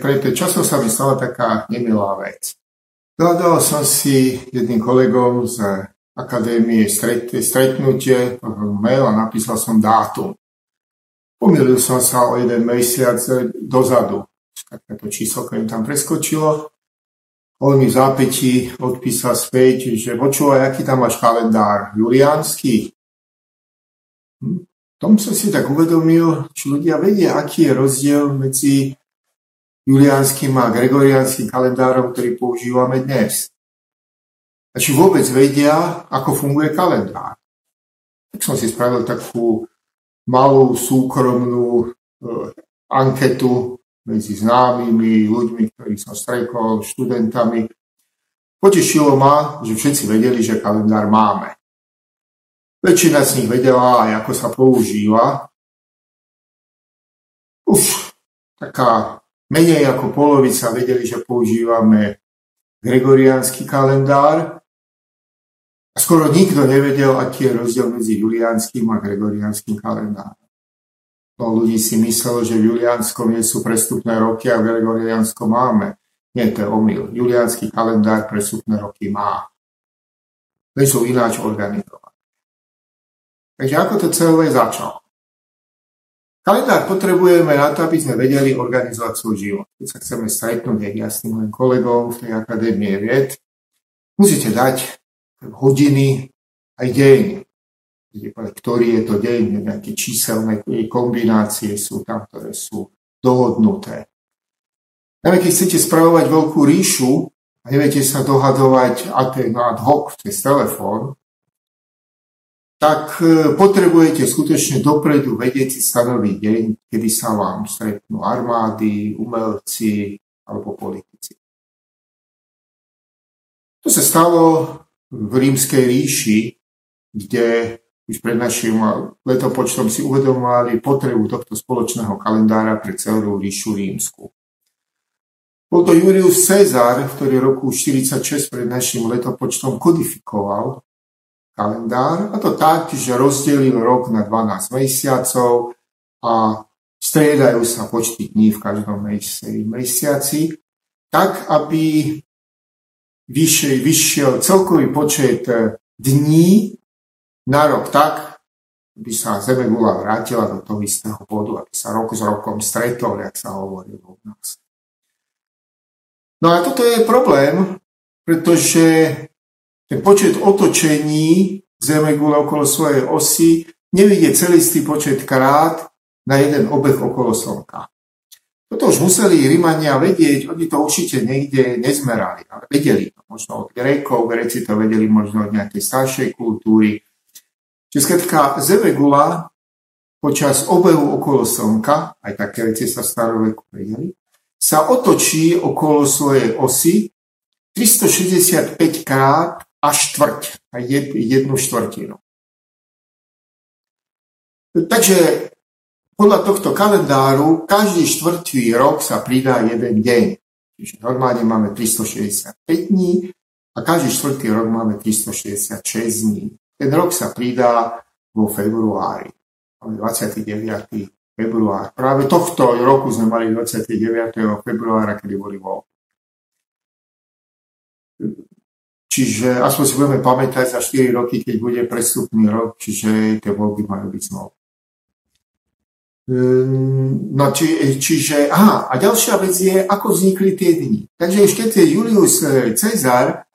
Pre tie časov sa mi stala taká nemilá vec. Hľadal som si jedným kolegom z akadémie stretnutie mail a napísal som dátum. Pomýlil som sa o jeden mesiac dozadu. Takéto číslo, ktoré tam preskočilo. On mi v zápätí odpísal späť, že počúvaj, aký tam máš kalendár, juliánsky. V tom som si tak uvedomil, či ľudia vedia, aký je rozdiel medzi juliánskym a gregoriánskym kalendárom, ktorý používame dnes. A či vôbec vedia, ako funguje kalendár. Tak som si spravil takú malú súkromnú anketu medzi známymi ľuďmi, ktorých som stretol, študentami. Potešilo ma, že všetci vedeli, že kalendár máme. Väčšina z nich vedela aj, ako sa používa. Už taká menej ako polovica vedeli, že používame gregoriánsky kalendár. A skoro nikto nevedel, aký je rozdiel medzi juliánskym a gregoriánskym kalendárom. No, ľudí si myslelo, že v juliánskom nie sú prestupné roky a v gregoriánskom máme. Nie, to je omyl. Juliánsky kalendár prestupné roky má. Len sú ináč organizované. Takže ako to celé začalo? Kalendár potrebujeme na to, aby sme vedeli organizovať svoj život. Keď sa chceme stretnúť, ja s tým mojim kolegom v tej akadémie vied, musíte dať hodiny aj deň. Ktorý je to deň, nejaké číselné kombinácie sú tam, ktoré sú dohodnuté. Najmä keď chcete spravovať veľkú ríšu a neviete sa dohadovať ad hoc cez telefón, tak potrebujete skutočne dopredu vedieť si stanoviť deň, kedy sa vám stretnú armády, umelci alebo politici. To sa stalo v Rímskej ríši, kde už pred našim letopočtom si uvedomovali potrebu tohto spoločného kalendára pre celú ríšu rímsku. Bol to Julius César, ktorý roku 46 pred našim letopočtom kodifikoval kalendár, a to tak, že rozdelil rok na 12 mesiacov a striedajú sa počty dní v každom mesiaci, tak aby vyšiel celkový počet dní na rok tak, aby sa Zemegula vrátila do toho istého bodu, aby sa rok s rokom stretol, jak sa hovorilo u nás. No a toto je problém, pretože ten počet otočení Zemegula okolo svojej osy nevidie celistý počet krát na jeden obeh okolo Slnka. Toto už museli Rimania vedieť, oni to určite niekde nezmerali, ale vedeli to možno od Grékov, Gréci to vedeli možno od nejakej staršej kultúry. Čiže Zemegula počas obehu okolo Slnka, aj také veci sa staroveku vedeli, sa otočí okolo svojej osy 365 krát a štvrť, a jednu štvrtinu. Takže podľa tohto kalendáru každý štvrtý rok sa pridá jeden deň. Čiže normálne máme 365 dní a každý štvrtý rok máme 366 dní. Ten rok sa pridá vo februári. Máme 29. február. Práve tohto roku sme mali 29. februára, kedy boli voľby. Čiže aspoň si budeme pamätať za 4 roky, keď bude prestupný rok, čiže tie voľby majú byť znovu. No a ďalšia vec je, ako vznikli tie dni. Takže ešte keď Julius Cezar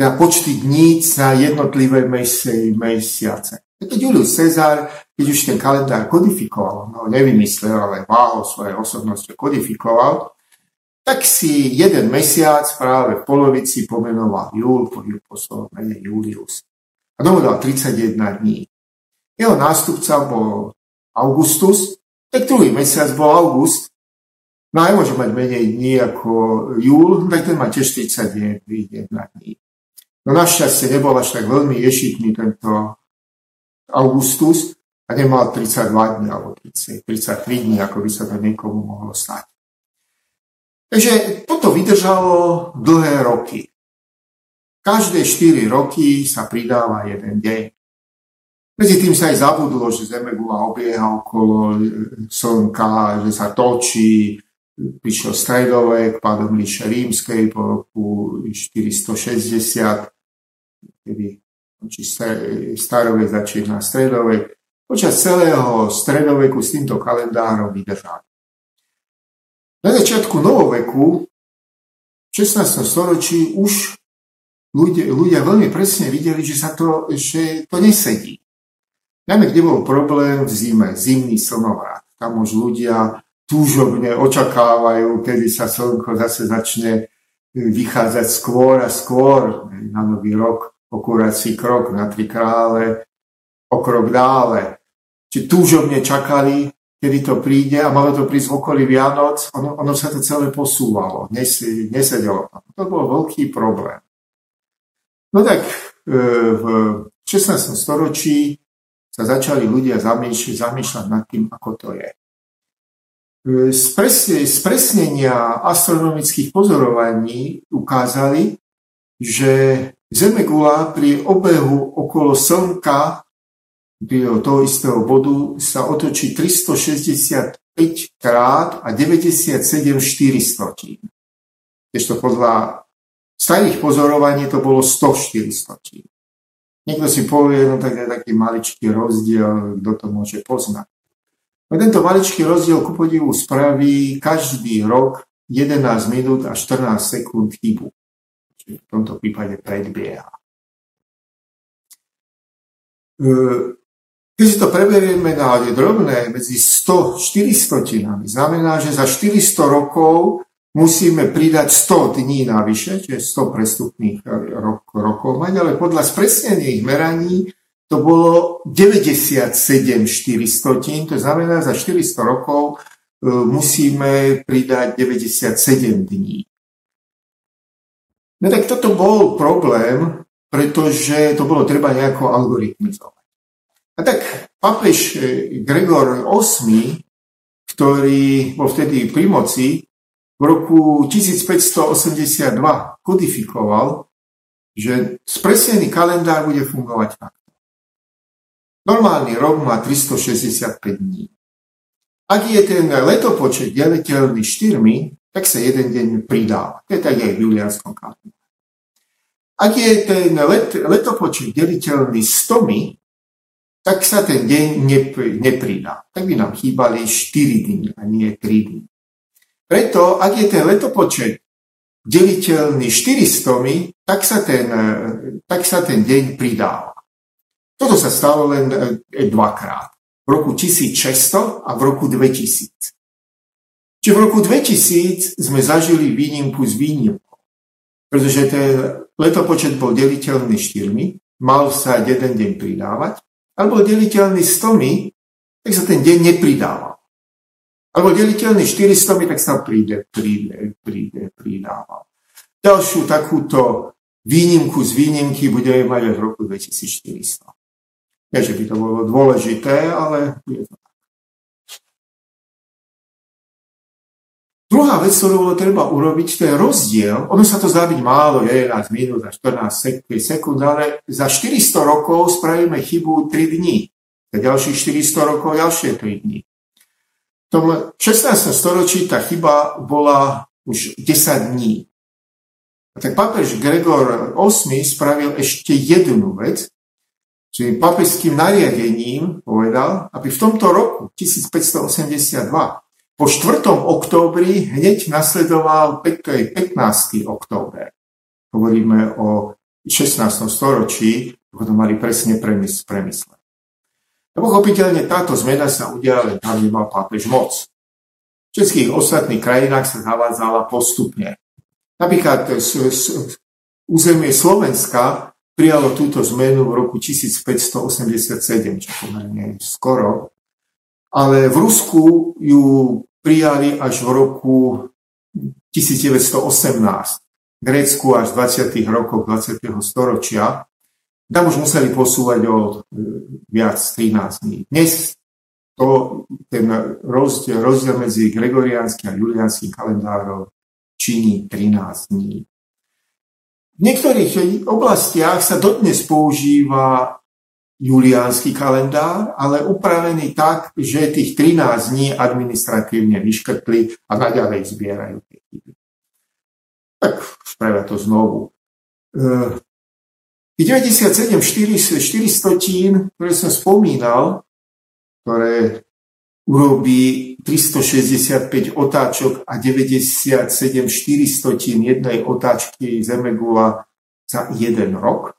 na počty dní na jednotlivé mesiace. Keď Julius Cezar, keď už ten kalendár kodifikoval, no nevymyslel, ale váhou svojej osobnosti kodifikoval, tak si jeden mesiac práve v polovici pomenoval Júl, po svojom mene Julius. A tomu dal 31 dní. Jeho nástupca bol Augustus, tak druhý mesiac bol August, no aj môže mať menej dní ako Júl, tak ten má tiež 31 dní. No našťastie nebol až tak veľmi ješitný tento Augustus a nemal 32 dní alebo 33 dní, ako by sa to niekomu mohlo stať. Takže toto vydržalo dlhé roky. Každé 4 roky sa pridáva jeden deň. Medzi tým sa aj zabudlo, že Zemegula obieha okolo Slnka, že sa točí, prišlo stredovek, pádom ríše rímskej po roku 460, kedy starovek začína stredovek. Počas celého stredoveku s týmto kalendárom vydržali. Na začiatku novoveku, v 16. storočí, už ľudia veľmi presne videli, že to nesedí. Najmä, kde bol problém v zime, zimný slnovrat. Tam už ľudia túžobne očakávajú, kedy sa slnko zase začne vychádzať skôr a skôr na nový rok, okurací krok na tri krále, o krok dále. Čiže túžobne čakali, kedy to príde a malo to prísť v okolí Vianoc, ono sa to celé posúvalo, nesedelo. To bol veľký problém. No tak v 16. storočí sa začali ľudia zamýšľať nad tým, ako to je. Spresnenia astronomických pozorovaní ukázali, že Zemegula pri obehu okolo Slnka do toho istého bodu sa otočí 365 krát a 97 štyristotí. Ešte podľa starých pozorovaní to bolo 100 štyristotí. Niekto si povie, no tak je taký maličký rozdiel, kto to môže poznať. No tento maličký rozdiel ku podivu spraví každý rok 11 minút a 14 sekúnd chybu. Čiže v tomto prípade predbieha. Keď si to preberieme na drobné medzi 100 a 400, znamená, že za 400 rokov musíme pridať 100 dní navyše, čiže 100 prestupných rokov mať, ale podľa spresnených meraní to bolo 97 400, to znamená, za 400 rokov musíme pridať 97 dní. No tak toto bol problém, pretože to bolo treba nejako algoritmizovať. A tak pápež Gregor VIII, ktorý bol vtedy pri moci, v roku 1582 kodifikoval, že spresnený kalendár bude fungovať takto. Normálny rok má 365 dní. Ak je ten letopočet deliteľný 4, tak sa jeden deň pridáva. To je tak aj v juliánskom kalendári. Ak je ten letopočet deliteľný 100, tak sa ten deň nepridá. Tak by nám chýbali 4 dní a nie 3 dní. Preto, ak je ten letopočet deliteľný 400, tak sa ten deň pridáva. Toto sa stalo len dvakrát. V roku 1600 a v roku 2000. Čiže v roku 2000 sme zažili výnimku s výnimkou. Pretože ten letopočet bol deliteľný 4, mal sa jeden deň pridávať, alebo deliteľný 100, tak sa ten deň nepridával. Alebo deliteľný 400, tak sa pridával. Ďalšiu takúto výnimku z výnimky budeme mať v roku 2400. Nie, že by to bolo dôležité, ale je to tak. Druhá vec, ktorú bolo treba urobiť, ten rozdiel, ono sa to zdá byť málo, 11 minút a 14 sekúnd, ale za 400 rokov spravíme chybu 3 dní. Za ďalších 400 rokov ďalšie 3 dní. V tom 16. storočí tá chyba bola už 10 dní. A tak pápež Gregor VIII spravil ešte jednu vec, čiže pápežským nariadením povedal, aby v tomto roku 1582 po 4. októbri hneď nasledoval 15. október. Hovoríme o 16. storočí, ako to mali presne premyslené. A pochopiteľne táto zmena sa udiala, tam nemal pápež moc. V českých ostatných krajinách sa zavádzala postupne. Napríklad územie Slovenska prijalo túto zmenu v roku 1587, čo pomerne skoro. Ale v Rusku ju prijali až v roku 1918, v Grécku až v 20. rokoch 20. storočia. Tam už museli posúvať o viac 13 dní. Dnes ten rozdiel medzi gregoriánskym a juliánskym kalendárom činí 13 dní. V niektorých oblastiach sa dodnes používa juliánsky kalendár, ale upravený tak, že tých 13 dní administratívne vyškrtli a naďalej zbierajú tie chyby. Tak spravia to znovu. Tých 97 400, ktoré som spomínal, ktoré urobí 365 otáčok a 97 400 jednej otáčky zemegula za jeden rok.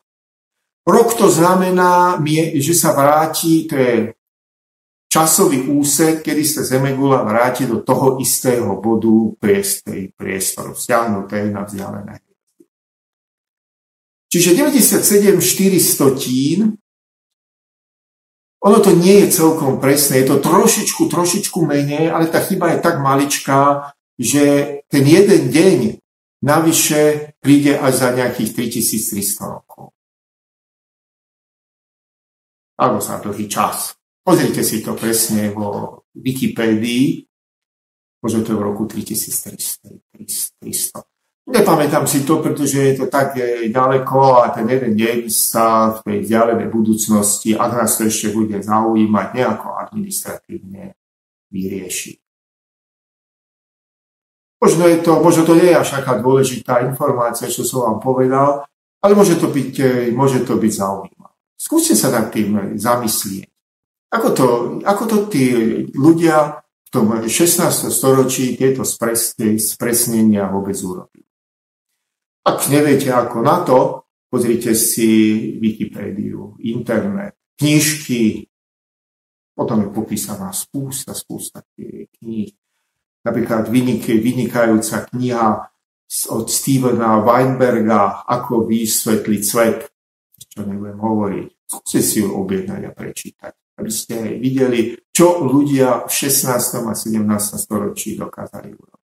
Rok to znamená, že sa vráti, to je časový úsek, kedy sa zemegula vráti do toho istého bodu priestoru, vzťahnuté na vzdialené. Čiže 97 400, ono to nie je celkom presné, je to trošičku menej, ale tá chyba je tak maličká, že ten jeden deň navyše príde až za nejakých 3300 rokov. Alebo za dlhý čas. Pozrite si to presne vo Wikipédii, možno to je v roku 3300. Nepamätám si to, pretože je to tak ďaleko a ten jeden deň sa v tej vzdialenej budúcnosti, ak nás to ešte bude zaujímať, nejako administratívne vyrieši. Možno to nie je až taká dôležitá informácia, čo som vám povedal, ale môže to byť zaujímavé. Skúste sa nad tým zamyslieť. Ako to tí ľudia v tom 16. storočí tieto spresnenia vôbec urobili? Ak neviete ako na to, pozrite si Wikipédiu, internet, knižky, potom je popísaná spústa kníh. Napríklad vynikajúca kniha od Stevena Weinberga Ako vysvetliť svet, čo nebudem hovoriť. Skúste si ju objednať a prečítať, aby ste videli, čo ľudia v 16. a 17. storočí dokázali urobiť.